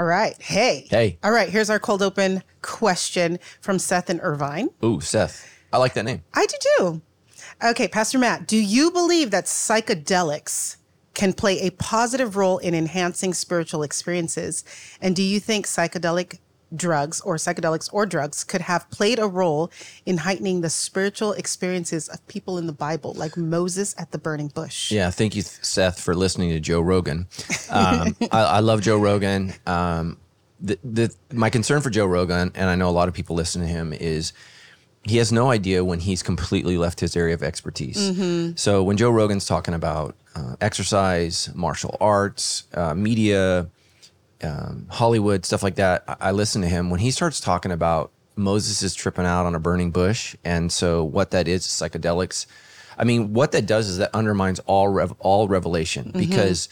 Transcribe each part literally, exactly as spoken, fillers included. All right. Hey. Hey. All right. Here's our cold open question from Seth in Irvine. Ooh, Seth. I like that name. I do too. Okay, Pastor Matt, do you believe that psychedelics can play a positive role in enhancing spiritual experiences? And do you think psychedelic drugs or psychedelics or drugs could have played a role in heightening the spiritual experiences of people in the Bible, like Moses at the burning bush? Yeah, thank you, Seth, for listening to Joe Rogan. Um, I, I love Joe Rogan. Um, the, the, my concern for Joe Rogan, and I know a lot of people listen to him, is he has no idea when he's completely left his area of expertise. Mm-hmm. So when Joe Rogan's talking about uh, exercise, martial arts, uh, media, Um, Hollywood, stuff like that, I, I listen to him when he starts talking about Moses is tripping out on a burning bush. And so what that is, psychedelics. I mean, what that does is that undermines all rev- all revelation, mm-hmm. because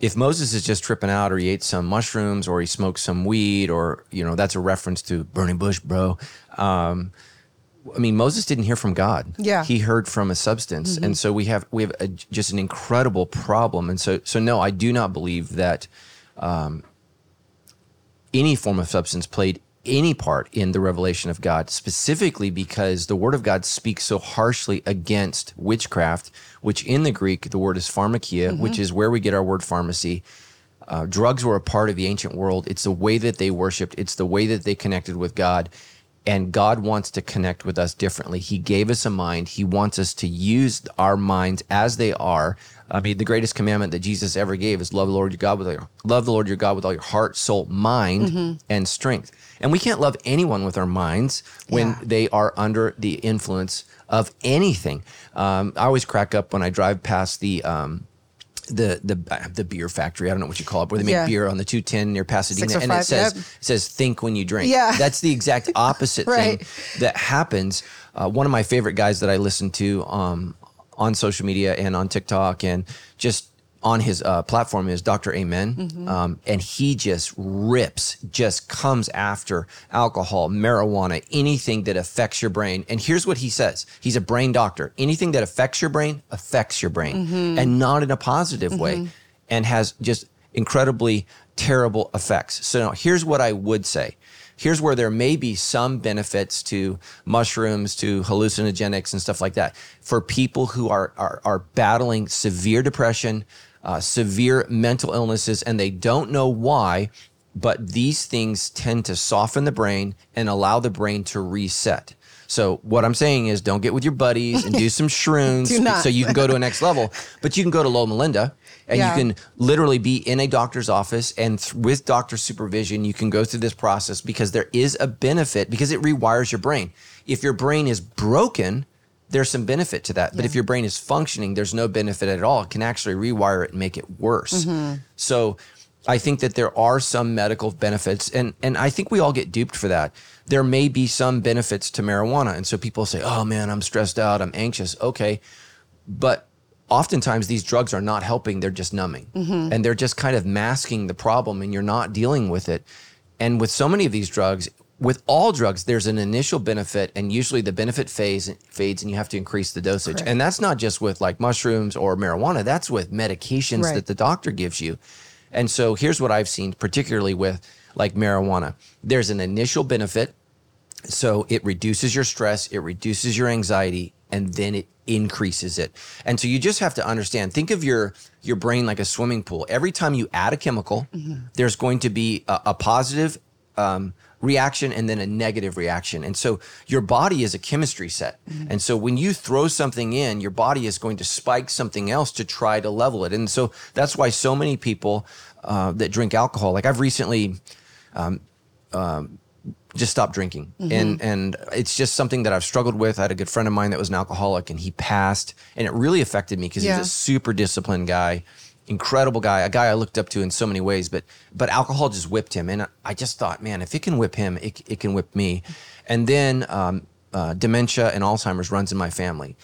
if Moses is just tripping out, or he ate some mushrooms, or he smoked some weed, or, you know, that's a reference to burning bush, bro. Um, I mean, Moses didn't hear from God. Yeah. He heard from a substance. Mm-hmm. And so we have we have a, just an incredible problem. And so, so no, I do not believe that um, any form of substance played any part in the revelation of God, specifically because the word of God speaks so harshly against witchcraft, which in the Greek, the word is pharmakia, mm-hmm. which is where we get our word pharmacy. Uh, drugs were a part of the ancient world. It's the way that they worshiped. It's the way that they connected with God. And God wants to connect with us differently. He gave us a mind. He wants us to use our minds as they are. I mean, the greatest commandment that Jesus ever gave is love the Lord your God with all your, love the Lord your God with all your heart, soul, mind, mm-hmm. and strength. And we can't love anyone with our minds when yeah. they are under the influence of anything. Um, I always crack up when I drive past the um, the the the beer factory. I don't know what you call it, where they make yeah. beer on the two ten near Pasadena, and five, it says yep. it says think when you drink. Yeah, that's the exact opposite right. thing that happens. Uh, one of my favorite guys that I listen to um, on social media and on TikTok and just on his uh, platform is Doctor Amen, mm-hmm. um, and he just rips, just comes after alcohol, marijuana, anything that affects your brain. And here's what he says. He's a brain doctor. Anything that affects your brain affects your brain, mm-hmm. and not in a positive mm-hmm. way, and has just incredibly terrible effects. So now here's what I would say. Here's where there may be some benefits to mushrooms, to hallucinogenics and stuff like that for people who are are, are battling severe depression, uh, severe mental illnesses, and they don't know why, but these things tend to soften the brain and allow the brain to reset. So what I'm saying is don't get with your buddies and do some shrooms do so you can go to a next level, but you can go to Loma Linda. And yeah. you can literally be in a doctor's office, and th- with doctor supervision, you can go through this process because there is a benefit, because it rewires your brain. If your brain is broken, there's some benefit to that. Yeah. But if your brain is functioning, there's no benefit at all. It can actually rewire it and make it worse. Mm-hmm. So I think that there are some medical benefits, and, and I think we all get duped for that. There may be some benefits to marijuana. And so people say, oh man, I'm stressed out, I'm anxious. Okay, but oftentimes these drugs are not helping, they're just numbing. Mm-hmm. And they're just kind of masking the problem, and you're not dealing with it. And with so many of these drugs, with all drugs, there's an initial benefit, and usually the benefit phase fades and you have to increase the dosage. Correct. And that's not just with like mushrooms or marijuana, that's with medications right. that the doctor gives you. And so here's what I've seen, particularly with like marijuana. There's an initial benefit, so it reduces your stress, it reduces your anxiety, and then it increases it. And so you just have to understand, think of your your brain like a swimming pool. Every time you add a chemical, mm-hmm. there's going to be a, a positive um, reaction and then a negative reaction. And so your body is a chemistry set. Mm-hmm. And so when you throw something in, your body is going to spike something else to try to level it. And so that's why so many people uh, that drink alcohol, like I've recently um, um, just stopped drinking. Mm-hmm. And and it's just something that I've struggled with. I had a good friend of mine that was an alcoholic, and he passed, and it really affected me because yeah. he's a super disciplined guy, incredible guy, a guy I looked up to in so many ways, but but alcohol just whipped him. And I just thought, man, if it can whip him, it, it can whip me. And then um, uh, dementia and Alzheimer's runs in my family.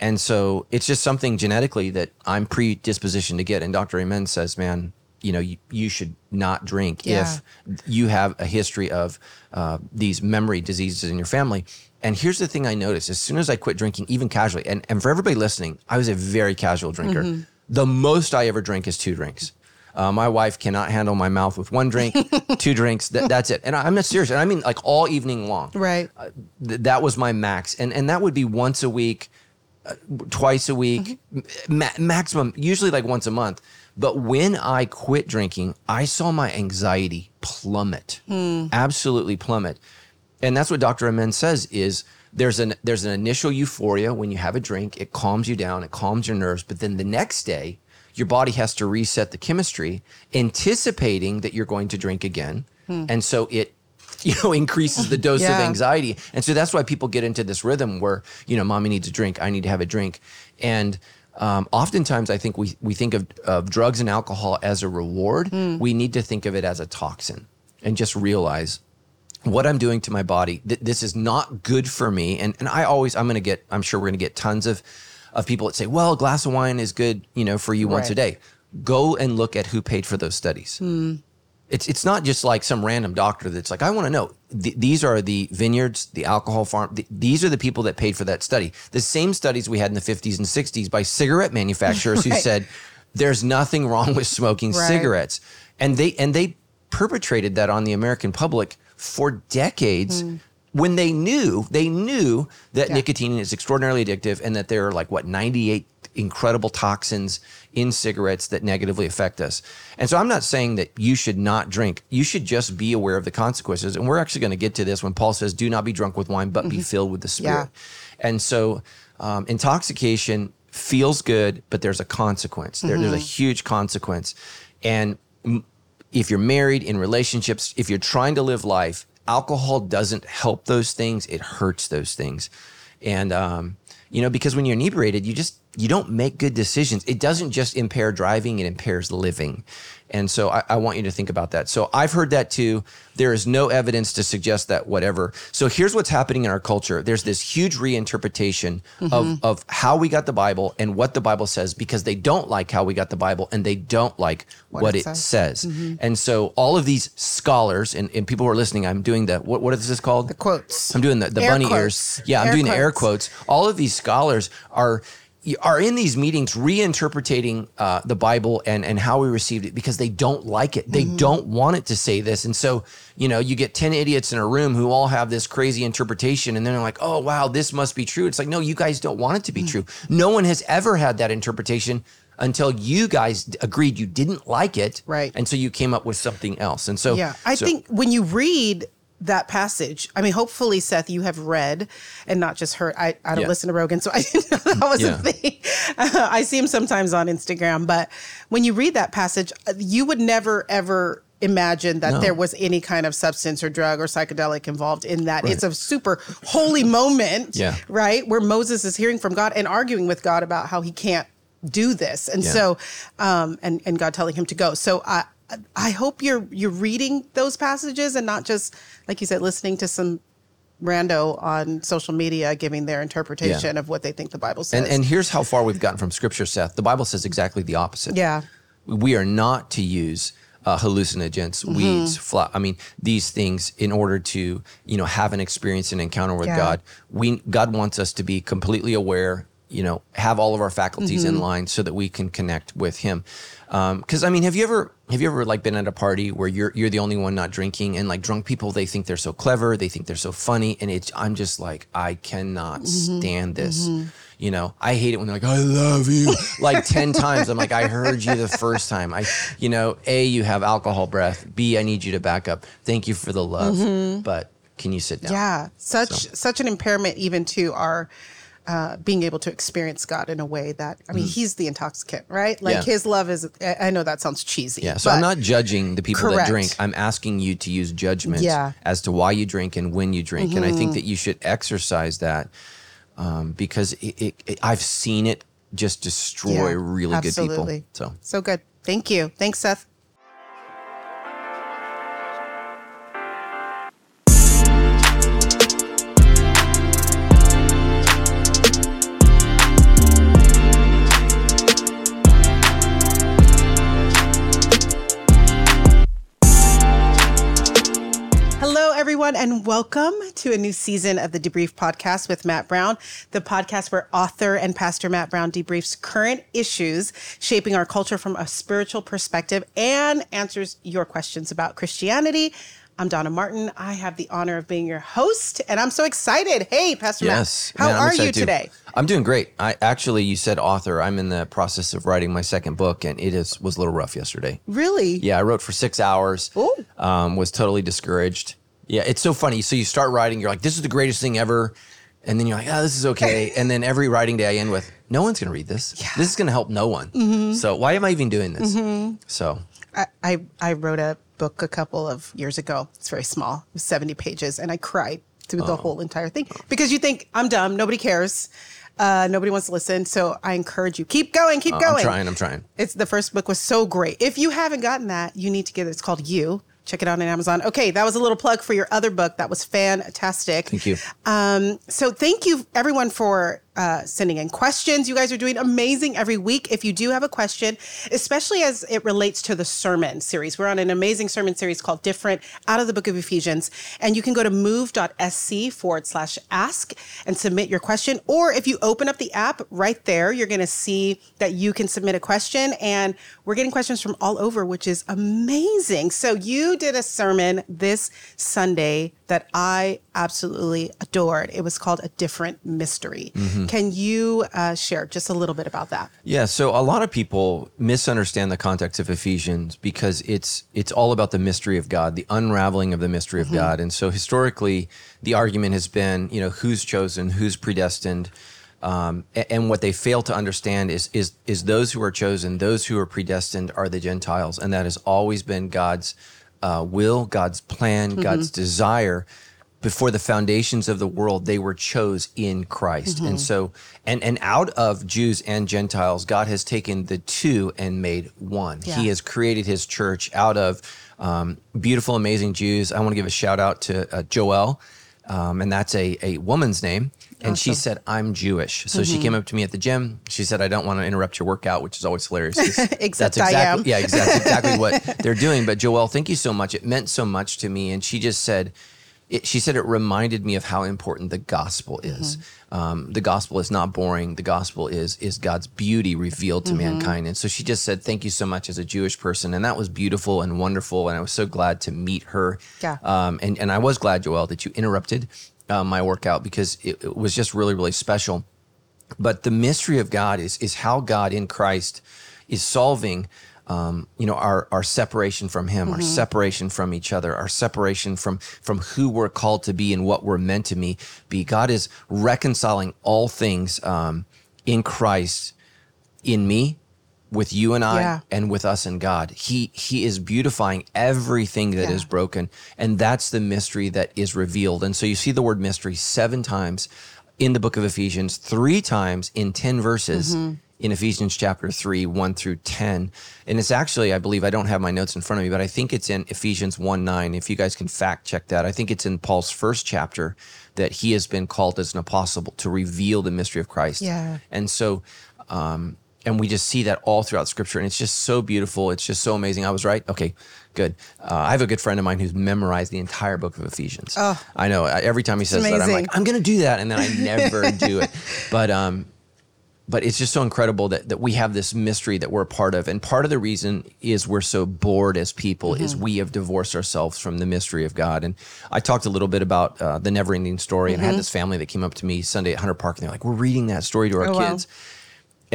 And so it's just something genetically that I'm predispositioned to get. And Doctor Amen says, man, you know, you, you should not drink yeah. if you have a history of uh, these memory diseases in your family. And here's the thing I noticed. As soon as I quit drinking, even casually, and, and for everybody listening, I was a very casual drinker. Mm-hmm. The most I ever drank is two drinks. Uh, my wife cannot handle my mouth with one drink, two drinks. Th- that's it. And I, I'm not serious. And I mean like all evening long. Right. Uh, th- that was my max. And and that would be once a week, uh, twice a week, mm-hmm. ma- maximum, usually like once a month. But when I quit drinking, I saw my anxiety plummet, mm. absolutely plummet. And that's what Doctor Amen says is there's an there's an initial euphoria when you have a drink. It calms you down. It calms your nerves. But then the next day, your body has to reset the chemistry, anticipating that you're going to drink again. Hmm. And so it, you know, increases the dose yeah. of anxiety. And so that's why people get into this rhythm where, you know, mommy needs a drink, I need to have a drink. And um, oftentimes I think we, we think of, of drugs and alcohol as a reward. Hmm. We need to think of it as a toxin and just realize what I'm doing to my body, th- this is not good for me. And and I always, I'm going to get, I'm sure we're going to get tons of, of people that say, well, a glass of wine is good, you know, for you once right. a day. Go and look at who paid for those studies. Mm. It's it's not just like some random doctor that's like, I want to know. Th- these are the vineyards, the alcohol farm. Th- these are the people that paid for that study. The same studies we had in the fifties and sixties by cigarette manufacturers right. who said, there's nothing wrong with smoking right. cigarettes. And they and they perpetrated that on the American public for decades. Mm. When they knew, they knew that yeah. nicotine is extraordinarily addictive and that there are like, what, ninety-eight incredible toxins in cigarettes that negatively affect us. And so I'm not saying that you should not drink. You should just be aware of the consequences. And we're actually going to get to this when Paul says, do not be drunk with wine, but mm-hmm. be filled with the Spirit. Yeah. And so um, intoxication feels good, but there's a consequence. Mm-hmm. There, there's a huge consequence. And m- if you're married, in relationships, if you're trying to live life, alcohol doesn't help those things. It hurts those things. And, um, you know, because when you're inebriated, you just, you don't make good decisions. It doesn't just impair driving, it impairs living. And so I, I want you to think about that. So I've heard that too. There is no evidence to suggest that whatever. So here's what's happening in our culture. There's this huge reinterpretation mm-hmm. of, of how we got the Bible and what the Bible says, because they don't like how we got the Bible and they don't like what, what it says. says. Mm-hmm. And so all of these scholars and, and people who are listening, I'm doing the, what, what is this called? The quotes. I'm doing the, the bunny quotes. ears. Yeah, I'm air doing quotes. the air quotes. All of these scholars are... are in these meetings reinterpreting uh, the Bible and, and how we received it because they don't like it. They mm-hmm. don't want it to say this. And so, you know, you get ten idiots in a room who all have this crazy interpretation and then they're like, oh, wow, this must be true. It's like, no, you guys don't want it to be mm-hmm. true. No one has ever had that interpretation until you guys agreed you didn't like it. Right. And so you came up with something else. And so- Yeah, I so- think when you read- that passage. I mean, hopefully, Seth, you have read and not just heard. I, I don't yeah. listen to Rogan, so I didn't know that was yeah. a thing. Uh, I see him sometimes on Instagram. But when you read that passage, you would never, ever imagine that no. there was any kind of substance or drug or psychedelic involved in that. Right. It's a super holy moment, yeah. right? Where Moses is hearing from God and arguing with God about how he can't do this. And yeah. so, um, and, and God telling him to go. So I, I hope you're you're reading those passages and not just, like you said, listening to some rando on social media giving their interpretation yeah. of what they think the Bible says. And, and here's how far we've gotten from Scripture, Seth. The Bible says exactly the opposite. Yeah, we are not to use uh, hallucinogens, mm-hmm. weeds, fly, I mean, these things in order to, you know, have an experience and encounter with yeah. God. We God wants us to be completely aware, you know, have all of our faculties mm-hmm. in line so that we can connect with Him. Because um, I mean, have you ever have you ever like been at a party where you're you're the only one not drinking, and like drunk people, they think they're so clever, they think they're so funny, and it's I'm just like I cannot mm-hmm. stand this. Mm-hmm. You know, I hate it when they're like I love you like ten times. I'm like I heard you the first time. I you know A, you have alcohol breath. B, I need you to back up. Thank you for the love, mm-hmm. but can you sit down? Yeah, such so. such an impairment even to our. Uh, being able to experience God in a way that, I mean, mm. he's the intoxicant, right? Like yeah. his love is, I know that sounds cheesy. Yeah, so I'm not judging the people correct. that drink. I'm asking you to use judgment yeah. as to why you drink and when you drink. Mm-hmm. And I think that you should exercise that um, because it, it, it, I've seen it just destroy yeah, really absolutely. good people. So. so good. Thank you. Thanks, Seth. Hello, everyone, and welcome to a new season of the Debrief Podcast with Matt Brown, the podcast where author and pastor Matt Brown debriefs current issues shaping our culture from a spiritual perspective and answers your questions about Christianity. I'm Donna Martin. I have the honor of being your host, and I'm so excited. Hey, Pastor yes, Matt, how man, are you today? Too. I'm doing great. I actually, you said author. I'm in the process of writing my second book, and it is was a little rough yesterday. Really? Yeah, I wrote for six hours. Ooh. Um, was totally discouraged. Yeah, it's so funny. So you start writing, you're like, this is the greatest thing ever. And then you're like, oh, this is okay. And then every writing day I end with, no one's going to read this. Yeah. This is going to help no one. Mm-hmm. So why am I even doing this? Mm-hmm. So I, I, I wrote a book a couple of years ago. It's very small, it was seventy pages. And I cried through oh. the whole entire thing because you think I'm dumb. Nobody cares. Uh, nobody wants to listen. So I encourage you, keep going, keep uh, going. I'm trying, I'm trying. It's the first book was so great. If you haven't gotten that, you need to get it. It's called You. Check it out on Amazon. Okay, that was a little plug for your other book. That was fantastic. Thank you. Um, so thank you, everyone, for uh, sending in questions. You guys are doing amazing every week. If you do have a question, especially as it relates to the sermon series, we're on an amazing sermon series called Different, out of the book of Ephesians. And you can go to move.sc forward slash ask and submit your question. Or if you open up the app right there, you're going to see that you can submit a question. And we're getting questions from all over, which is amazing. So you did a sermon this Sunday that I absolutely adored. It was called A Different Mystery. Mm-hmm. Can you uh, share just a little bit about that? Yeah, so a lot of people misunderstand the context of Ephesians because it's it's all about the mystery of God, the unraveling of the mystery of mm-hmm. God. And so historically, the argument has been, you know, who's chosen, who's predestined. Um, and what they fail to understand is is is those who are chosen, those who are predestined are the Gentiles. And that has always been God's Uh, will, God's plan, mm-hmm. God's desire. Before the foundations of the world, they were chose in Christ. Mm-hmm. And so, and and out of Jews and Gentiles, God has taken the two and made one. Yeah. He has created his church out of um, beautiful, amazing Jews. I want to give a shout out to uh, Joelle, um, and that's a, a woman's name. And awesome. She said, I'm Jewish. So mm-hmm. she came up to me at the gym. She said, I don't want to interrupt your workout, which is always hilarious. Except that's exactly, I am. Yeah, exactly, exactly what they're doing. But Joelle, thank you so much. It meant so much to me. And she just said, it, she said it reminded me of how important the gospel is. Mm-hmm. Um, the gospel is not boring. The gospel is is God's beauty revealed to mm-hmm. mankind. And so she just said, thank you so much as a Jewish person. And that was beautiful and wonderful. And I was so glad to meet her. Yeah. Um, and, and I was glad, Joelle, that you interrupted Uh, my workout because it, it was just really, really special. But the mystery of God is is how God in Christ is solving, um, you know, our our separation from Him, mm-hmm. our separation from each other, our separation from from who we're called to be and what we're meant to be. God is reconciling all things um, in Christ, in me, with you and I, yeah. and with us and God. He he is beautifying everything that yeah. is broken. And that's the mystery that is revealed. And so you see the word mystery seven times in the book of Ephesians, three times in ten verses mm-hmm. in Ephesians chapter three, one through ten. And it's actually, I believe, I don't have my notes in front of me, but I think it's in Ephesians one nine. If you guys can fact check that, I think it's in Paul's first chapter that he has been called as an apostle to reveal the mystery of Christ. Yeah. And so, um, And we just see that all throughout Scripture. And it's just so beautiful. It's just so amazing. I was right? Okay, good. Uh, I have a good friend of mine who's memorized the entire book of Ephesians. Oh, I know. Every time he says amazing. That, I'm like, I'm going to do that. And then I never do it. But um, but it's just so incredible that, that we have this mystery that we're a part of. And part of the reason is we're so bored as people mm-hmm. is we have divorced ourselves from the mystery of God. And I talked a little bit about uh, The Never Ending Story. Mm-hmm. And I had this family that came up to me Sunday at Hunter Park. And they're like, we're reading that story to our oh, kids. Wow.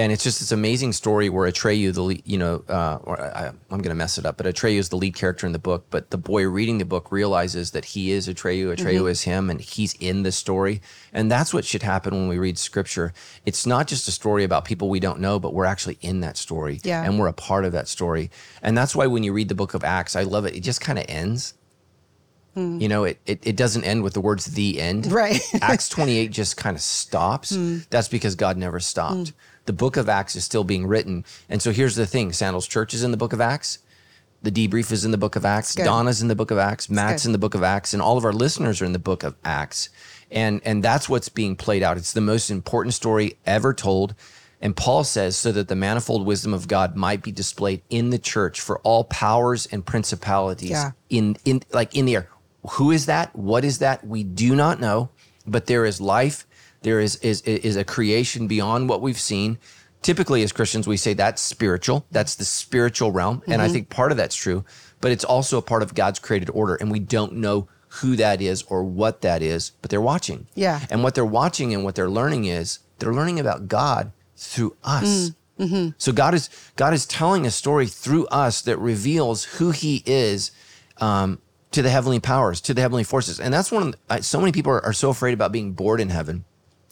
And it's just this amazing story where Atreyu, the lead, you know, uh, or I, I'm going to mess it up, but Atreyu is the lead character in the book. But the boy reading the book realizes that he is Atreyu, Atreyu mm-hmm. is him, and he's in the story. And that's what should happen when we read Scripture. It's not just a story about people we don't know, but we're actually in that story, yeah. and we're a part of that story. And that's why when you read the book of Acts, I love it. It just kind of ends. Mm. You know, it, it it doesn't end with the words, the end. Right. Acts twenty-eight just kind of stops. Mm. That's because God never stopped. Mm. The book of Acts is still being written. And so here's the thing. Sandals Church is in the book of Acts. The Debrief is in the book of Acts. Donna's in the book of Acts. Matt's in the book of Acts. And all of our listeners are in the book of Acts. And, and that's what's being played out. It's the most important story ever told. And Paul says, so that the manifold wisdom of God might be displayed in the church for all powers and principalities yeah. in, in like in the air. Who is that? What is that? We do not know, but there is life. There is, is, is a creation beyond what we've seen. Typically as Christians, we say that's spiritual. That's the spiritual realm. Mm-hmm. And I think part of that's true, but it's also a part of God's created order. And we don't know who that is or what that is, but they're watching. Yeah. And what they're watching and what they're learning is they're learning about God through us. Mm-hmm. So God is, God is telling a story through us that reveals who he is, um, to the heavenly powers, to the heavenly forces. And that's one of the, so many people are, are so afraid about being bored in heaven.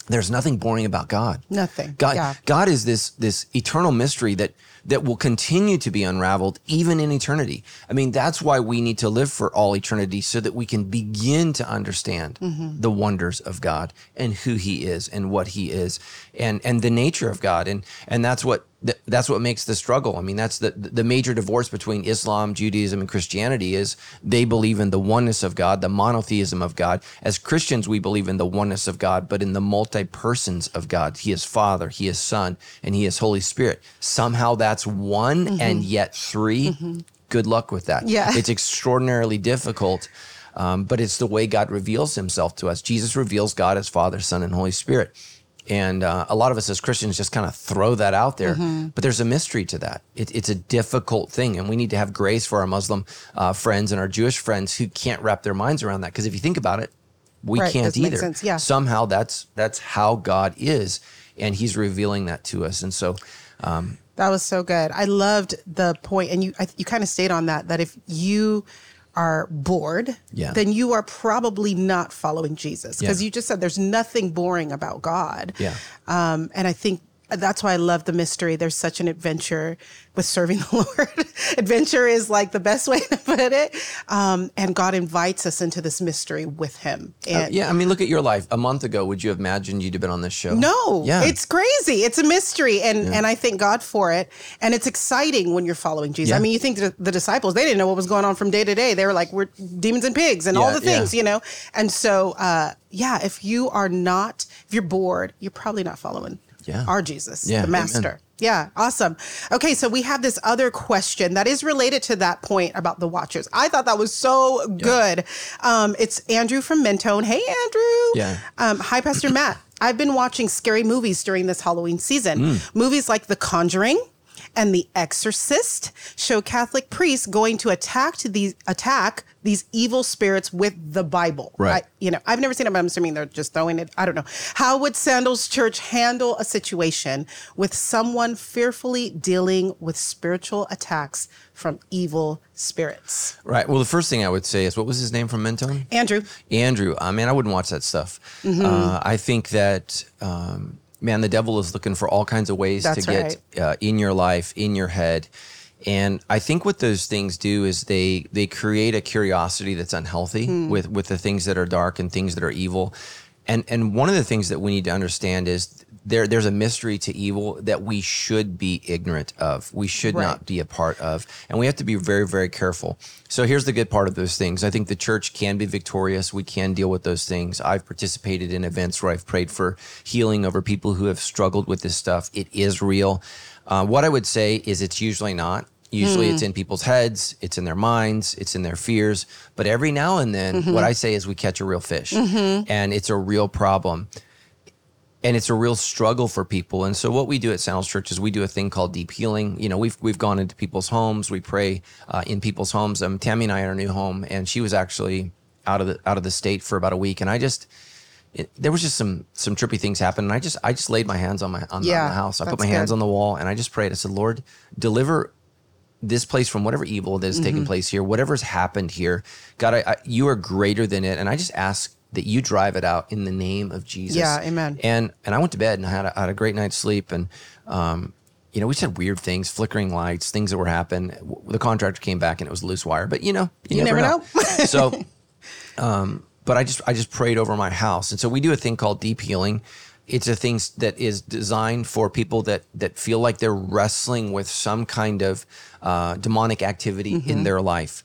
There's nothing boring about God. Nothing. God, yeah. God is this, this eternal mystery that, that will continue to be unraveled even in eternity. I mean, that's why we need to live for all eternity so that we can begin to understand mm-hmm. the wonders of God and who he is and what he is and, and the nature of God. And, and that's what, th- that's what makes the struggle. I mean, that's the, the major divorce between Islam, Judaism, and Christianity is they believe in the oneness of God, the monotheism of God. As Christians, we believe in the oneness of God, but in the multi-persons of God. He is Father, he is Son, and he is Holy Spirit. Somehow that That's one mm-hmm. and yet three. Mm-hmm. Good luck with that. Yeah. It's extraordinarily difficult, um, but it's the way God reveals himself to us. Jesus reveals God as Father, Son, and Holy Spirit. And uh, a lot of us as Christians just kind of throw that out there, mm-hmm. but there's a mystery to that. It, it's a difficult thing, and we need to have grace for our Muslim uh, friends and our Jewish friends who can't wrap their minds around that. Because if you think about it, we right. can't either. Makes sense. Yeah. Somehow that's, that's how God is, and he's revealing that to us. And so... Um, That was so good. I loved the point, and you I, you kind of stayed on that, that if you are bored, yeah. then you are probably not following Jesus. Because yeah. you just said there's nothing boring about God. Yeah. Um, and I think that's why I love the mystery. There's such an adventure with serving the Lord. Adventure is like the best way to put it. Um, and God invites us into this mystery with him. And uh, yeah, I mean, look at your life. A month ago, would you have imagined you'd have been on this show? No, yeah. It's crazy. It's a mystery. And, yeah. and I thank God for it. And it's exciting when you're following Jesus. Yeah. I mean, you think the, the disciples, they didn't know what was going on from day to day. They were like, we're demons and pigs and yeah, all the things, yeah. you know? And so, uh, yeah, if you are not, if you're bored, you're probably not following Yeah. our Jesus, yeah. the master. Amen. Yeah. Awesome. Okay. So we have this other question that is related to that point about the watchers. I thought that was so good. Yeah. Um, it's Andrew from Mentone. Hey, Andrew. Yeah. Um, hi, Pastor Matt. I've been watching scary movies during this Halloween season. Mm. Movies like The Conjuring and The Exorcist show Catholic priests going to attack to these attack these evil spirits with the Bible. Right. I, you know, I've never seen it, but I'm assuming they're just throwing it. I don't know. How would Sandals Church handle a situation with someone fearfully dealing with spiritual attacks from evil spirits? Right. Well, the first thing I would say is, what was his name from Mentone? Andrew. Andrew. I mean, I wouldn't watch that stuff. Mm-hmm. Uh, I think that... Um, Man, the devil is looking for all kinds of ways That's to get right. uh, in your life, in your head. And I think what those things do is they they create a curiosity that's unhealthy mm. with, with the things that are dark and things that are evil. And and one of the things that we need to understand is there there's a mystery to evil that we should be ignorant of. We should right. not be a part of. And we have to be very, very careful. So here's the good part of those things. I think the church can be victorious. We can deal with those things. I've participated in events where I've prayed for healing over people who have struggled with this stuff. It is real. Uh, what I would say is it's usually not. Usually mm. it's in people's heads, it's in their minds, it's in their fears. But every now and then, mm-hmm. what I say is we catch a real fish mm-hmm. and it's a real problem and it's a real struggle for people. And so what we do at Sandals Church is we do a thing called deep healing. You know, we've we've gone into people's homes, we pray uh, in people's homes. Um, Tammy and I are in our new home, and she was actually out of the, out of the state for about a week. And I just, it, there was just some some trippy things happened. And I just I just laid my hands on my on, yeah, on the house. I put my good. hands on the wall and I just prayed. I said, Lord, deliver this place from whatever evil that is mm-hmm. taking place here, whatever's happened here, God, I, I, you are greater than it. And I just ask that you drive it out in the name of Jesus. Yeah, amen. And and I went to bed and I had a, I had a great night's sleep. And, um, you know, we just had weird things, flickering lights, things that were happening. The contractor came back and it was loose wire, but you know, you, you never, never know. know. So, um, but I just, I just prayed over my house. And so we do a thing called deep healing. It's a thing that is designed for people that that feel like they're wrestling with some kind of uh, demonic activity mm-hmm. in their life.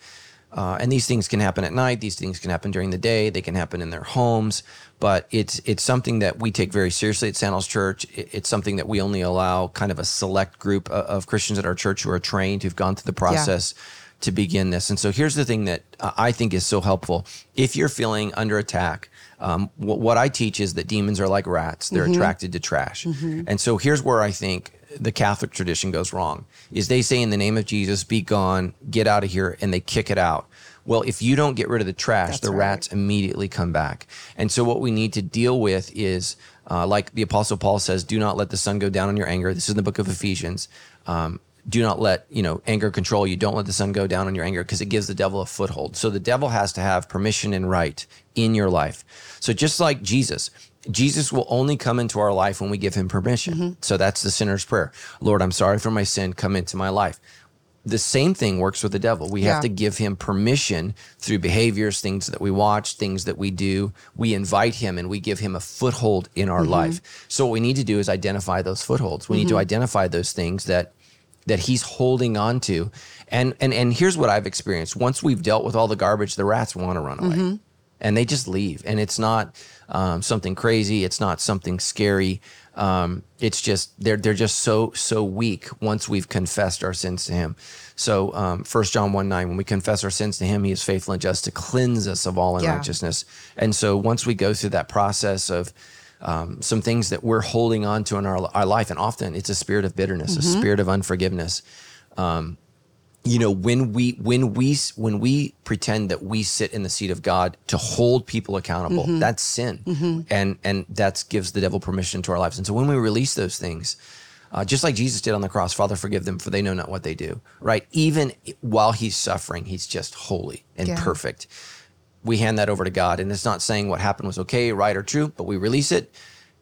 Uh, and these things can happen at night. These things can happen during the day. They can happen in their homes. But it's it's something that we take very seriously at Sandals Church. It, it's something that we only allow kind of a select group of, of Christians at our church who are trained, who've gone through the process. Yeah. to begin this. And so here's the thing that uh, I think is so helpful. If you're feeling under attack, um, w- what I teach is that demons are like rats. They're mm-hmm. attracted to trash. Mm-hmm. And so here's where I think the Catholic tradition goes wrong, is they say, in the name of Jesus, be gone, get out of here, and they kick it out. Well, if you don't get rid of the trash, That's the right. rats immediately come back. And so what we need to deal with is, uh, like the Apostle Paul says, do not let the sun go down on your anger. This is in the book of Ephesians. Um, do not let, you know, anger control you. Don't let the sun go down on your anger, because it gives the devil a foothold. So the devil has to have permission and right in your life. So just like Jesus, Jesus will only come into our life when we give him permission. Mm-hmm. So that's the sinner's prayer. Lord, I'm sorry for my sin. Come into my life. The same thing works with the devil. We yeah. have to give him permission through behaviors, things that we watch, things that we do. We invite him and we give him a foothold in our mm-hmm. life. So what we need to do is identify those footholds. We mm-hmm. need to identify those things that that he's holding on to. And and and here's what I've experienced. Once we've dealt with all the garbage, the rats want to run away. Mm-hmm. And they just leave. And it's not um, something crazy. It's not something scary. Um, it's just, they're they're just so, so weak once we've confessed our sins to him. So um, First John one nine, when we confess our sins to him, he is faithful and just to cleanse us of all unrighteousness. Yeah. And so once we go through that process of um, some things that we're holding on to in our, our life, and often it's a spirit of bitterness, mm-hmm. a spirit of unforgiveness. Um, You know, when we when we when we pretend that we sit in the seat of God to hold people accountable, mm-hmm. that's sin, mm-hmm. and and that gives the devil permission to our lives. And so when we release those things, uh, just like Jesus did on the cross, Father, forgive them, for they know not what they do. Right? Even while he's suffering, he's just holy and yeah. perfect. We hand that over to God, and it's not saying what happened was okay, right, or true, but we release it,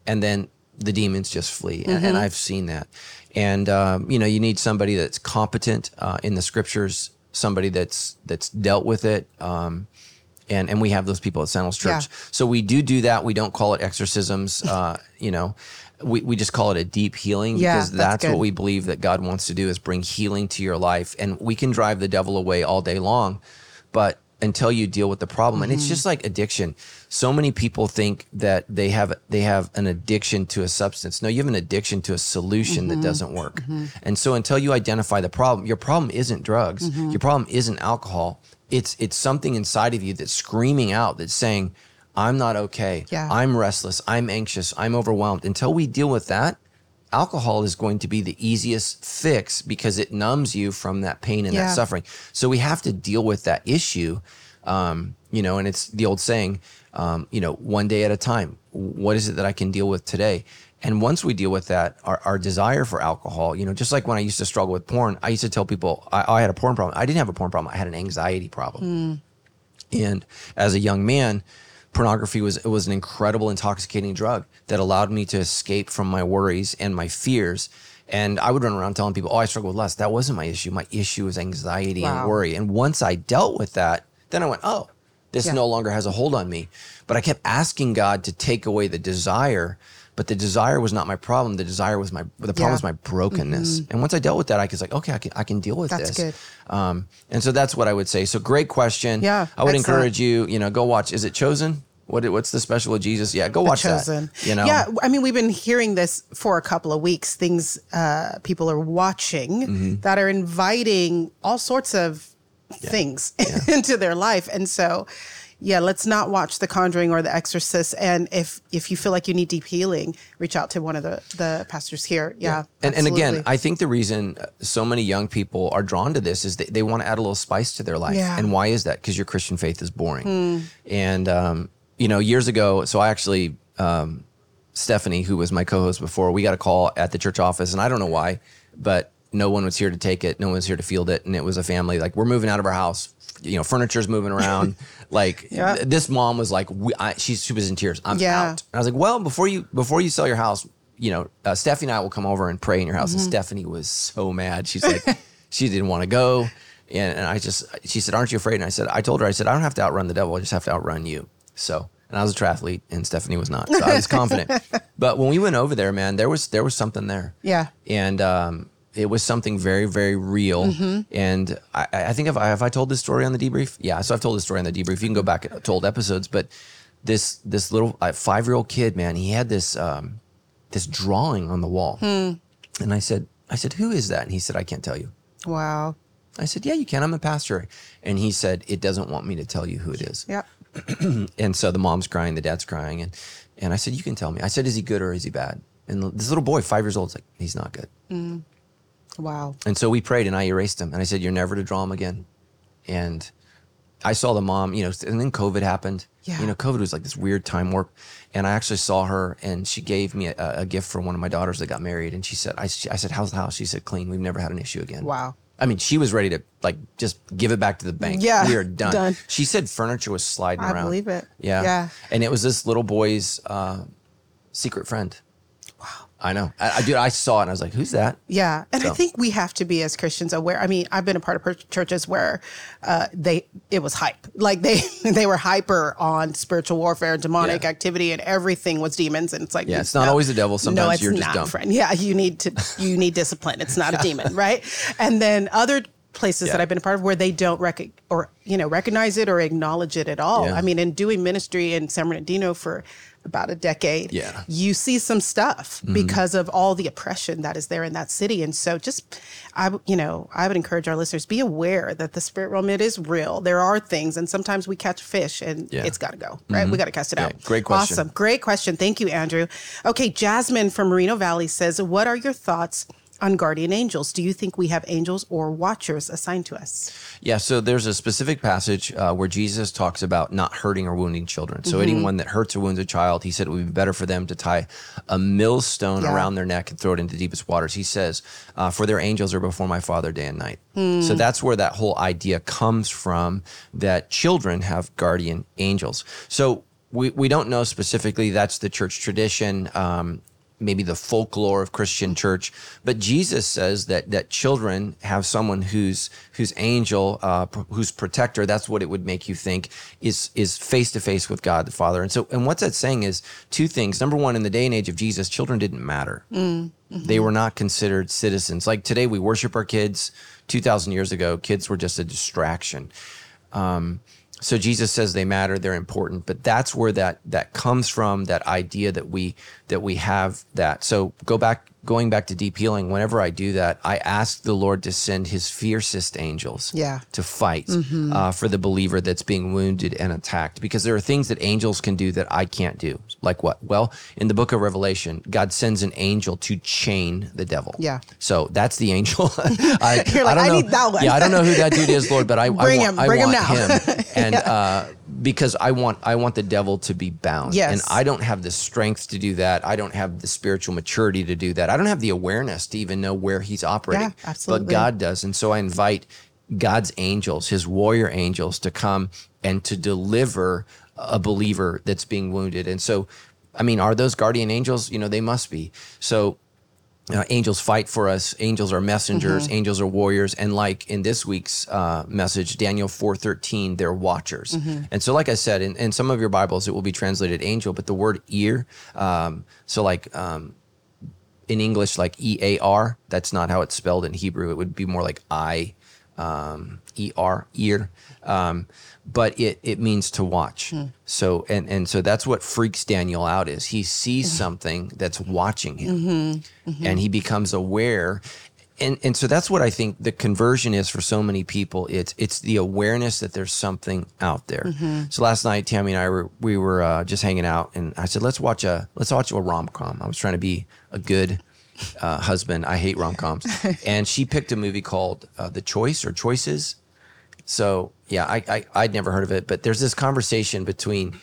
and then the demons just flee. Mm-hmm. And, and I've seen that. And, um, you know, you need somebody that's competent uh, in the scriptures, somebody that's that's dealt with it. Um, and and we have those people at Sandals Church. Yeah. So we do do that. We don't call it exorcisms, uh, you know. We we just call it a deep healing, yeah, because that's, that's what we believe that God wants to do, is bring healing to your life. And we can drive the devil away all day long, but until you deal with the problem. And mm-hmm. it's just like addiction. So many people think that they have they have an addiction to a substance. No, you have an addiction to a solution mm-hmm. that doesn't work. Mm-hmm. And so until you identify the problem, your problem isn't drugs, mm-hmm. your problem isn't alcohol. It's it's something inside of you that's screaming out, that's saying, I'm not okay, yeah. I'm restless, I'm anxious, I'm overwhelmed. Until we deal with that, alcohol is going to be the easiest fix, because it numbs you from that pain and yeah. that suffering. So we have to deal with that issue, um, you know, and it's the old saying, um, you know, one day at a time. What is it that I can deal with today? And once we deal with that, our, our desire for alcohol, you know, just like when I used to struggle with porn, I used to tell people I, I had a porn problem. I didn't have a porn problem. I had an anxiety problem. Mm. And as a young man, pornography was it was an incredible, intoxicating drug that allowed me to escape from my worries and my fears. And I would run around telling people, oh, I struggle with lust. That wasn't my issue. My issue was anxiety wow. and worry. And once I dealt with that, then I went, oh, this yeah. no longer has a hold on me. But I kept asking God to take away the desire, but the desire was not my problem. The desire was my, the problem yeah. was my brokenness. Mm-hmm. And once I dealt with that, I was like, okay, I can, I can deal with that's this. That's good. Um, and so that's what I would say. So great question. Yeah, I would excellent. encourage you, you know, go watch, is it Chosen? What What's the special of Jesus? Yeah, go watch that. You know? Yeah, I mean, we've been hearing this for a couple of weeks. Things uh, people are watching mm-hmm. that are inviting all sorts of yeah. things yeah. into their life. And so, yeah, let's not watch The Conjuring or The Exorcist. And if if you feel like you need deep healing, reach out to one of the, the pastors here. Yeah, yeah. And, and again, I think the reason so many young people are drawn to this is they, they want to add a little spice to their life. Yeah. And why is that? Because your Christian faith is boring. Mm. And um you know, years ago, so I actually, um, Stephanie, who was my co-host before, we got a call at the church office, and I don't know why, but no one was here to take it. No one was here to field it. And it was a family, like, we're moving out of our house. You know, furniture's moving around. Like yeah. th- this mom was like, we, I, she, she was in tears. I'm yeah. out. And I was like, well, before you, before you sell your house, you know, uh, Stephanie and I will come over and pray in your house. Mm-hmm. And Stephanie was so mad. She's like, she didn't want to go. And, and I just, she said, aren't you afraid? And I said, I told her, I said, I don't have to outrun the devil. I just have to outrun you. So, and I was a triathlete, and Stephanie was not. So I was confident. But when we went over there, man, there was there was something there. Yeah. And um, it was something very, very real. Mm-hmm. And I, I think if I if I told this story on the debrief, yeah. So I've told this story on the debrief. You can go back to old episodes. But this this little uh, five year old kid, man, he had this um, this drawing on the wall. Hmm. And I said I said, who is that? And he said, I can't tell you. Wow. I said, yeah, you can. I'm a pastor. And he said, it doesn't want me to tell you who it is. Yep. And so the mom's crying, the dad's crying. And, and I said, you can tell me. I said, is he good or is he bad? And this little boy, five years old, is like, he's not good. Mm. Wow. And so we prayed and I erased him. And I said, you're never to draw him again. And I saw the mom, you know, and then COVID happened. Yeah. You know, COVID was like this weird time warp. And I actually saw her and she gave me a, a gift from one of my daughters that got married. And she said, I, she, I said, how's the house? She said, clean. We've never had an issue again. Wow. I mean, she was ready to like just give it back to the bank. Yeah, we are done. done. She said furniture was sliding I around. I believe it. Yeah. yeah. And it was this little boy's uh, secret friend. Wow. I know. I, I, dude, I saw it and I was like, who's that? Yeah. And so. I think we have to be as Christians aware. I mean, I've been a part of churches where uh, they it was hype. Like they they were hyper on spiritual warfare, demonic yeah. activity, and everything was demons. And it's like, yeah, it's not no, always the devil. Sometimes no, it's you're not, just dumb. Friend. Yeah, you need to you need discipline. It's not a demon, right? And then other places yeah. that I've been a part of where they don't rec- or you know recognize it or acknowledge it at all. Yeah. I mean, in doing ministry in San Bernardino for about a decade, yeah. you see some stuff mm-hmm. because of all the oppression that is there in that city. And so just, I, you know, I would encourage our listeners, be aware that the spirit realm, it is real. There are things, and sometimes we catch fish and yeah. it's got to go, right? Mm-hmm. We got to cast it yeah. out. Great question. Awesome. Great question. Thank you, Andrew. Okay. Jasmine from Moreno Valley says, what are your thoughts on guardian angels? Do you think we have angels or watchers assigned to us? Yeah, so there's a specific passage uh, where Jesus talks about not hurting or wounding children. So mm-hmm. anyone that hurts or wounds a child, he said it would be better for them to tie a millstone yeah. around their neck and throw it into the deepest waters. He says, uh, for their angels are before my Father day and night. Mm. So that's where that whole idea comes from, that children have guardian angels. So we, we don't know specifically, that's the church tradition. Um, maybe the folklore of Christian church, but Jesus says that that children have someone who's whose angel, uh, pr- whose protector. That's what it would make you think is is face to face with God the Father. And so, and what that's saying is two things. Number one, in the day and age of Jesus, children didn't matter. Mm. Mm-hmm. They were not considered citizens. Like today, we worship our kids. Two thousand years ago, kids were just a distraction. Um, So Jesus says they matter, they're important, but that's where that that comes from, that idea that we that we have that. So go back, going back to deep healing, whenever I do that, I ask the Lord to send his fiercest angels yeah. to fight mm-hmm. uh, for the believer that's being wounded and attacked, because there are things that angels can do that I can't do. Like what? Well, in the book of Revelation, God sends an angel to chain the devil. Yeah. So that's the angel. I, You're like, I, don't I know, need that one. Yeah, I don't know who that dude is, Lord, but I, bring I want him, bring I want him, now. him. And yeah. uh, because I want I want the devil to be bound. Yes. And I don't have the strength to do that. I don't have the spiritual maturity to do that. I don't have the awareness to even know where he's operating. Yeah, absolutely. But God does. And so I invite God's angels, his warrior angels, to come and to deliver a believer that's being wounded. And so, I mean, are those guardian angels? You know, they must be. So uh, angels fight for us. Angels are messengers. Mm-hmm. Angels are warriors. And like in this week's uh, message, Daniel four thirteen, they're watchers. Mm-hmm. And so, like I said, in, in some of your Bibles, it will be translated angel, but the word ear, um, so like um, in English, like E A R, that's not how it's spelled in Hebrew. It would be more like I, um, E R, ear. Um, but it it means to watch. Mm. So and and so that's what freaks Daniel out is he sees mm-hmm. something that's watching him mm-hmm. Mm-hmm. and he becomes aware. And and so that's what I think the conversion is for so many people. It's it's the awareness that there's something out there. Mm-hmm. So last night, Tammy and I were we were uh, just hanging out, and I said let's watch a let's watch a rom-com. I was trying to be a good uh, husband. I hate rom-coms, and she picked a movie called uh, The Choice or Choices. So yeah, I, I I'd never heard of it, but there's this conversation between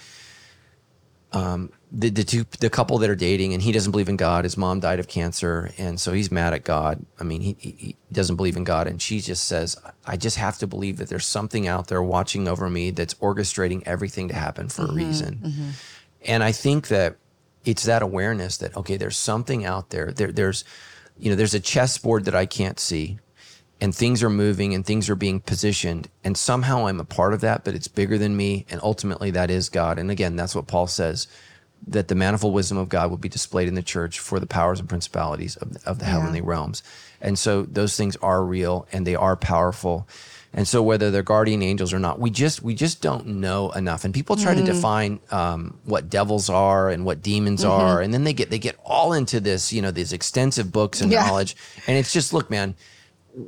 um the the two the couple that are dating, and he doesn't believe in God. His mom died of cancer, and so he's mad at God. I mean, he he doesn't believe in God, and she just says, "I just have to believe that there's something out there watching over me that's orchestrating everything to happen for mm-hmm, a reason." Mm-hmm. And I think that it's that awareness that okay, there's something out there. There there's you know there's a chessboard that I can't see. And things are moving and things are being positioned. And somehow I'm a part of that, but it's bigger than me. And ultimately that is God. And again, that's what Paul says, that the manifold wisdom of God will be displayed in the church for the powers and principalities of, of the yeah. heavenly realms. And so those things are real and they are powerful. And so whether they're guardian angels or not, we just we just don't know enough. And people try mm-hmm. to define um, what devils are and what demons mm-hmm. are. And then they get they get all into this, you know, these extensive books and yeah. knowledge. And it's just, look, man,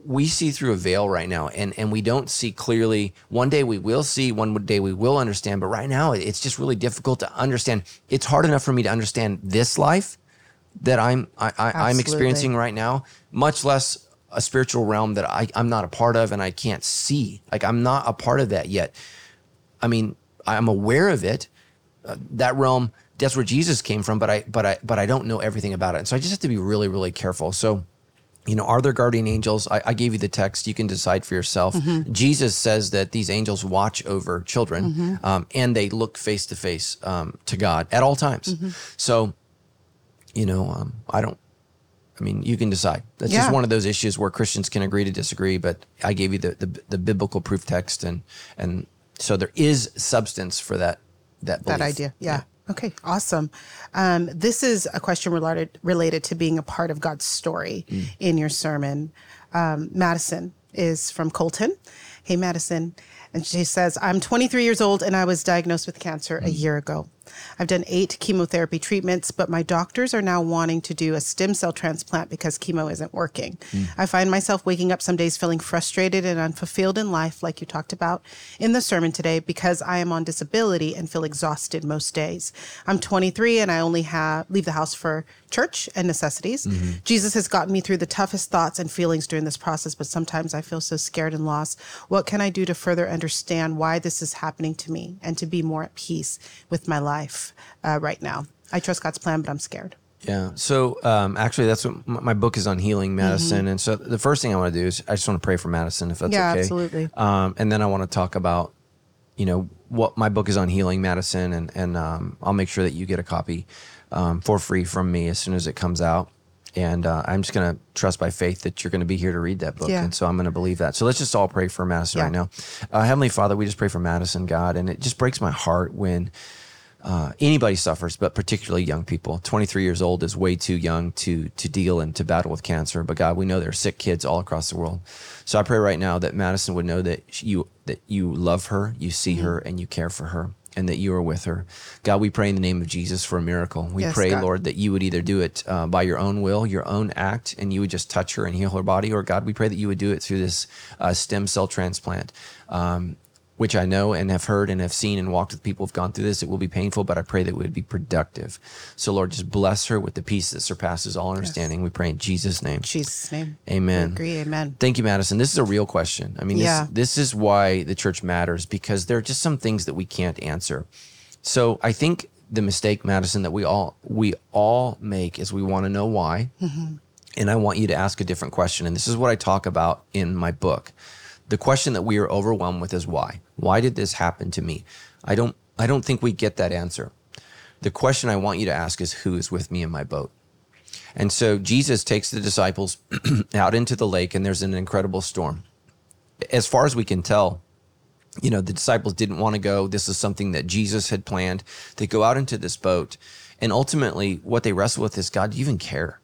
we see through a veil right now, and, and we don't see clearly. One day we will see, one day we will understand, but right now it's just really difficult to understand. It's hard enough for me to understand this life that I'm I, I, I'm experiencing right now, much less a spiritual realm that I, I'm not a part of and I can't see. Like, I'm not a part of that yet. I mean, I'm aware of it. Uh, that realm, that's where Jesus came from, but I but I but I don't know everything about it. And so I just have to be really, really careful. So, you know, are there guardian angels? I, I gave you the text. You can decide for yourself. Mm-hmm. Jesus says that these angels watch over children, mm-hmm. um, and they look face to face um, to God at all times. Mm-hmm. So, you know, um, I don't, I mean, you can decide. That's yeah. just one of those issues where Christians can agree to disagree, but I gave you the, the, the biblical proof text. And, and so there is substance for that, that belief. That idea. Yeah. yeah. Okay, awesome. Um, this is a question related related to being a part of God's story mm. in your sermon. Um, Madison is from Colton. Hey, Madison. And she says, I'm twenty-three years old and I was diagnosed with cancer mm. a year ago. I've done eight chemotherapy treatments, but my doctors are now wanting to do a stem cell transplant because chemo isn't working. Mm. I find myself waking up some days feeling frustrated and unfulfilled in life, like you talked about in the sermon today, because I am on disability and feel exhausted most days. I'm twenty-three and I only have leave the house for church and necessities. Mm-hmm. Jesus has gotten me through the toughest thoughts and feelings during this process, but sometimes I feel so scared and lost. What can I do to further understand why this is happening to me and to be more at peace with my life uh, right now? I trust God's plan, but I'm scared. Yeah. So um, actually, that's what my book is on, healing Madison. Mm-hmm. And so the first thing I want to do is I just want to pray for Madison, if that's yeah, okay. Yeah, absolutely. Um, and then I want to talk about, you know, what my book is on, healing Madison, and and um, I'll make sure that you get a copy um, for free from me as soon as it comes out. And uh, I'm just going to trust by faith that you're going to be here to read that book. Yeah. And so I'm going to believe that. So let's just all pray for Madison yeah. right now. Uh, Heavenly Father, we just pray for Madison, God. And it just breaks my heart when uh, anybody suffers, but particularly young people. twenty-three years old is way too young to to deal and to battle with cancer. But God, we know there are sick kids all across the world. So I pray right now that Madison would know that you, that you love her, you see mm-hmm. her, and you care for her, and that you are with her. God, we pray in the name of Jesus for a miracle. We yes, pray, God. Lord, that you would either do it uh, by your own will, your own act, and you would just touch her and heal her body. Or God, we pray that you would do it through this uh, stem cell transplant, um, which I know and have heard and have seen and walked with people who've gone through this. It will be painful, but I pray that it would be productive. So Lord, just bless her with the peace that surpasses all understanding. Yes. We pray in Jesus' name. Jesus' name. Amen. I agree, amen. Thank you, Madison. This is a real question. I mean, yeah. this, this is why the church matters, because there are just some things that we can't answer. So I think the mistake, Madison, that we all, we all make is we want to know why. Mm-hmm. And I want you to ask a different question. And this is what I talk about in my book. The question that we are overwhelmed with is why. Why did this happen to me? I don't I don't think we get that answer. The question I want you to ask is, who is with me in my boat? And so Jesus takes the disciples out into the lake, and there's an incredible storm. As far as we can tell, you know, the disciples didn't want to go. This is something that Jesus had planned. They go out into this boat, and ultimately what they wrestle with is, God, do you even care?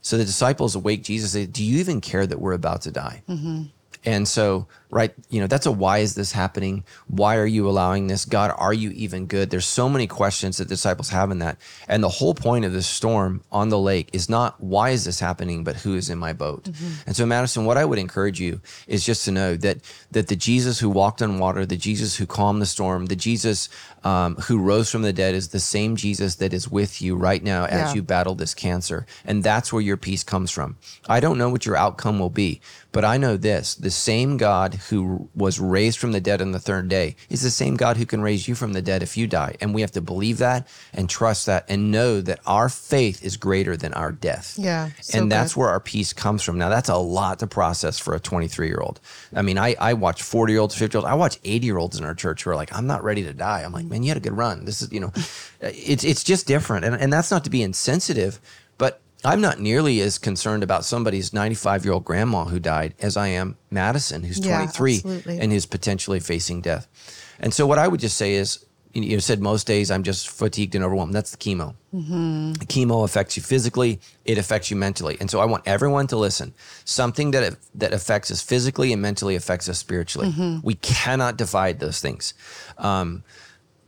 So the disciples awake Jesus, say, do you even care that we're about to die? Mm-hmm. And so, right, you know, that's a why is this happening? Why are you allowing this? God, are you even good? There's so many questions that disciples have in that. And the whole point of this storm on the lake is not why is this happening, but who is in my boat? Mm-hmm. And so, Madison, what I would encourage you is just to know that that the Jesus who walked on water, the Jesus who calmed the storm, the Jesus um, who rose from the dead is the same Jesus that is with you right now as yeah. you battle this cancer. And that's where your peace comes from. I don't know what your outcome will be, but I know this, the same God who was raised from the dead on the third day is the same God who can raise you from the dead if you die. And we have to believe that and trust that and know that our faith is greater than our death. Yeah, so and that's good. Where our peace comes from. Now, that's a lot to process for a twenty-three-year-old. I mean, I, I watch forty-year-olds, fifty-year-olds. I watch eighty-year-olds in our church who are like, I'm not ready to die. I'm like, man, you had a good run. This is, you know, it's, it's just different. And, and that's not to be insensitive, but I'm not nearly as concerned about somebody's ninety-five-year-old grandma who died as I am Madison, who's twenty-three yeah, and is potentially facing death. And so what I would just say is, you said most days I'm just fatigued and overwhelmed. That's the chemo. Mm-hmm. The chemo affects you physically. It affects you mentally. And so I want everyone to listen. Something that that affects us physically and mentally affects us spiritually. Mm-hmm. We cannot divide those things. Um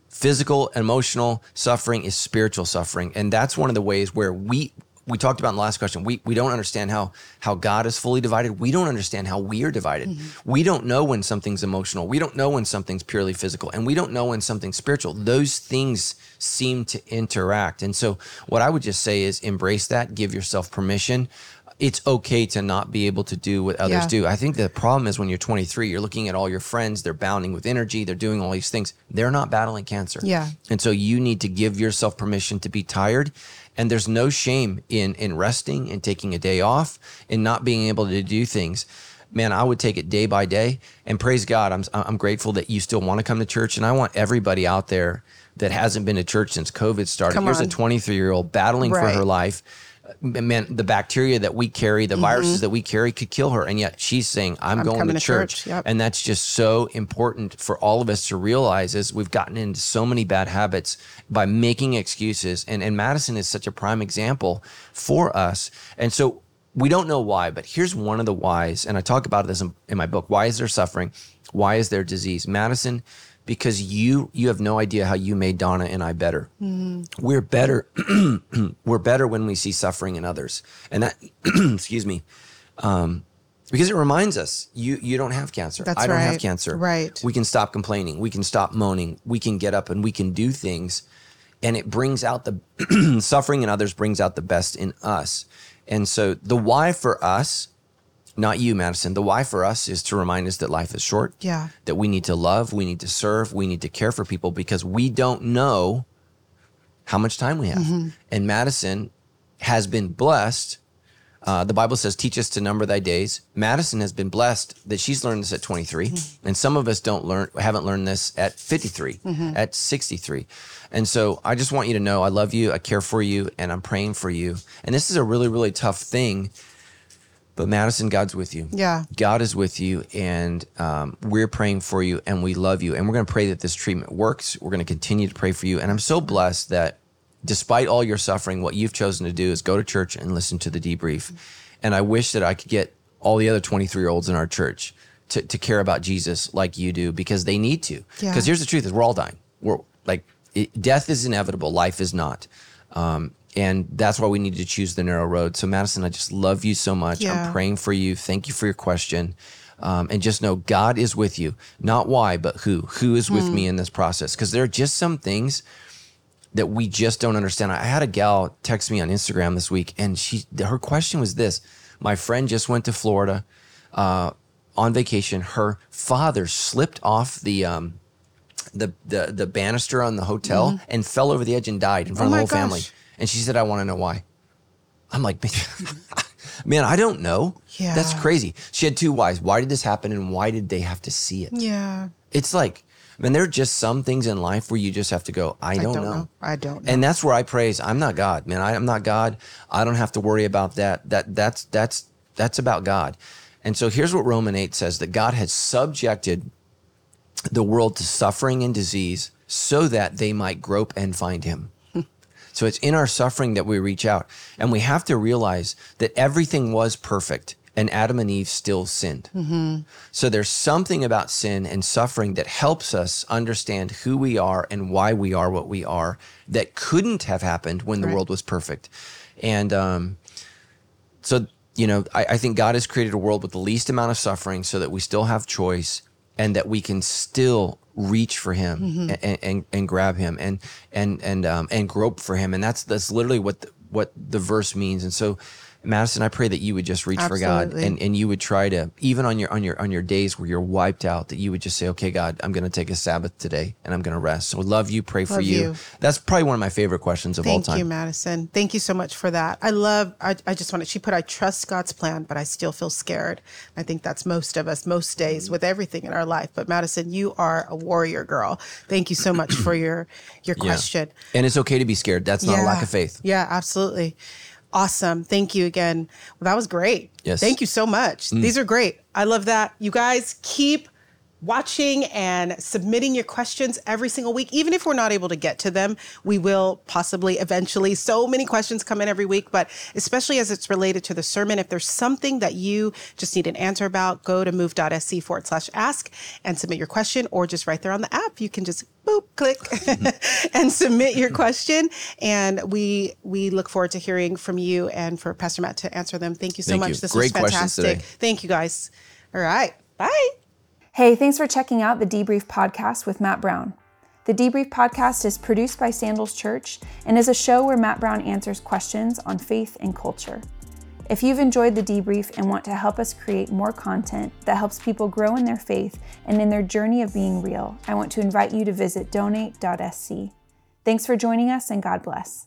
Physical, emotional suffering is spiritual suffering. And that's one of the ways where we we talked about in the last question, we we don't understand how how God is fully divided. We don't understand how we are divided. Mm-hmm. We don't know when something's emotional. We don't know when something's purely physical, and we don't know when something's spiritual. Those things seem to interact. And so what I would just say is embrace that, give yourself permission. It's okay to not be able to do what others yeah. do. I think the problem is when you're twenty-three, you're looking at all your friends, they're bounding with energy, they're doing all these things. They're not battling cancer. Yeah. And so you need to give yourself permission to be tired. And there's no shame in in resting and taking a day off and not being able to do things. Man, I would take it day by day. And praise God, I'm I'm grateful that you still want to come to church. And I want everybody out there that hasn't been to church since COVID started. Come Here's on. a twenty-three-year-old battling right. for her life. Man, the bacteria that we carry, the mm-hmm. viruses that we carry could kill her. And yet she's saying, I'm, I'm going to, to church. church. Yep. And that's just so important for all of us to realize is we've gotten into so many bad habits by making excuses. And, and Madison is such a prime example for us. And so we don't know why, but here's one of the whys. And I talk about this in, in my book. Why is there suffering? Why is there disease? Madison, because you you have no idea how you made Donna and I better. Mm-hmm. We're better we're better when we see suffering in others. And that excuse me. Um, because it reminds us you you don't have cancer. That's I don't right. have cancer. Right. We can stop complaining, we can stop moaning, we can get up and we can do things, and it brings out the suffering in others brings out the best in us. And so the why for us, not you, Madison. The why for us is to remind us that life is short, yeah. that we need to love, we need to serve, we need to care for people because we don't know how much time we have. Mm-hmm. And Madison has been blessed. Uh, the Bible says, teach us to number thy days. Madison has been blessed that she's learned this at twenty-three. Mm-hmm. And some of us don't learn, haven't learned this at fifty-three, mm-hmm. at sixty-three. And so I just want you to know, I love you, I care for you, and I'm praying for you. And this is a really, really tough thing. But Madison, God's with you. Yeah. God is with you, and um, we're praying for you, and we love you. And we're going to pray that this treatment works. We're going to continue to pray for you. And I'm so blessed that despite all your suffering, what you've chosen to do is go to church and listen to the debrief. And I wish that I could get all the other twenty-three-year-olds in our church to, to care about Jesus like you do, because they need to. Yeah. Because here's the truth is we're all dying. We're like it, death is inevitable. Life is not. Um, And that's why we need to choose the narrow road. So Madison, I just love you so much. Yeah. I'm praying for you. Thank you for your question. Um, and just know God is with you. Not why, but who. Who is with mm. me in this process? Because there are just some things that we just don't understand. I had a gal text me on Instagram this week, and she her question was this. My friend just went to Florida uh, on vacation. Her father slipped off the um, the, the the banister on the hotel mm. and fell over the edge and died in front oh of the whole gosh. family. And she said, I want to know why. I'm like, man, I don't know. Yeah. That's crazy. She had two whys. Why did this happen? And why did they have to see it? Yeah. It's like, I mean, there are just some things in life where you just have to go, I don't, I don't know. know. I don't know. And that's where I praise. I'm not God, man. I, I'm not God. I don't have to worry about that. That that's that's that's about God. And so here's what Romans eight says, that God has subjected the world to suffering and disease so that they might grope and find him. So it's in our suffering that we reach out. And we have to realize that everything was perfect and Adam and Eve still sinned. Mm-hmm. So there's something about sin and suffering that helps us understand who we are and why we are what we are that couldn't have happened when the right. world was perfect. And um, so, you know, I, I think God has created a world with the least amount of suffering so that we still have choice and that we can still reach for him mm-hmm. and, and and grab him and and and um and grope for him, and that's that's literally what the, what the verse means. And so, Madison, I pray that you would just reach Absolutely. for God, and and you would try to, even on your on your on your days where you're wiped out, that you would just say, okay, God, I'm going to take a Sabbath today and I'm going to rest. So love you, pray love for you. you. That's probably one of my favorite questions of Thank all time. Thank you, Madison. Thank you so much for that. I love. I I just wanted. She put, I trust God's plan, but I still feel scared. I think that's most of us, most days, with everything in our life. But Madison, you are a warrior girl. Thank you so much for your your question. Yeah. And it's okay to be scared. That's not yeah. a lack of faith. Yeah, absolutely. Awesome. Thank you again. Well, that was great. Yes. Thank you so much. Mm. These are great. I love that. You guys keep watching and submitting your questions every single week. Even if we're not able to get to them, we will possibly eventually. So many questions come in every week, but especially as it's related to the sermon, if there's something that you just need an answer about, go to move.sc forward slash ask and submit your question, or just right there on the app. You can just boop, click and submit your question. And we we look forward to hearing from you and for Pastor Matt to answer them. Thank you so Thank much. You. This Great was fantastic. Questions today. Thank you guys. All right. Bye. Hey, thanks for checking out the Debrief Podcast with Matt Brown. The Debrief Podcast is produced by Sandals Church and is a show where Matt Brown answers questions on faith and culture. If you've enjoyed the Debrief and want to help us create more content that helps people grow in their faith and in their journey of being real, I want to invite you to visit donate dot s c. Thanks for joining us, and God bless.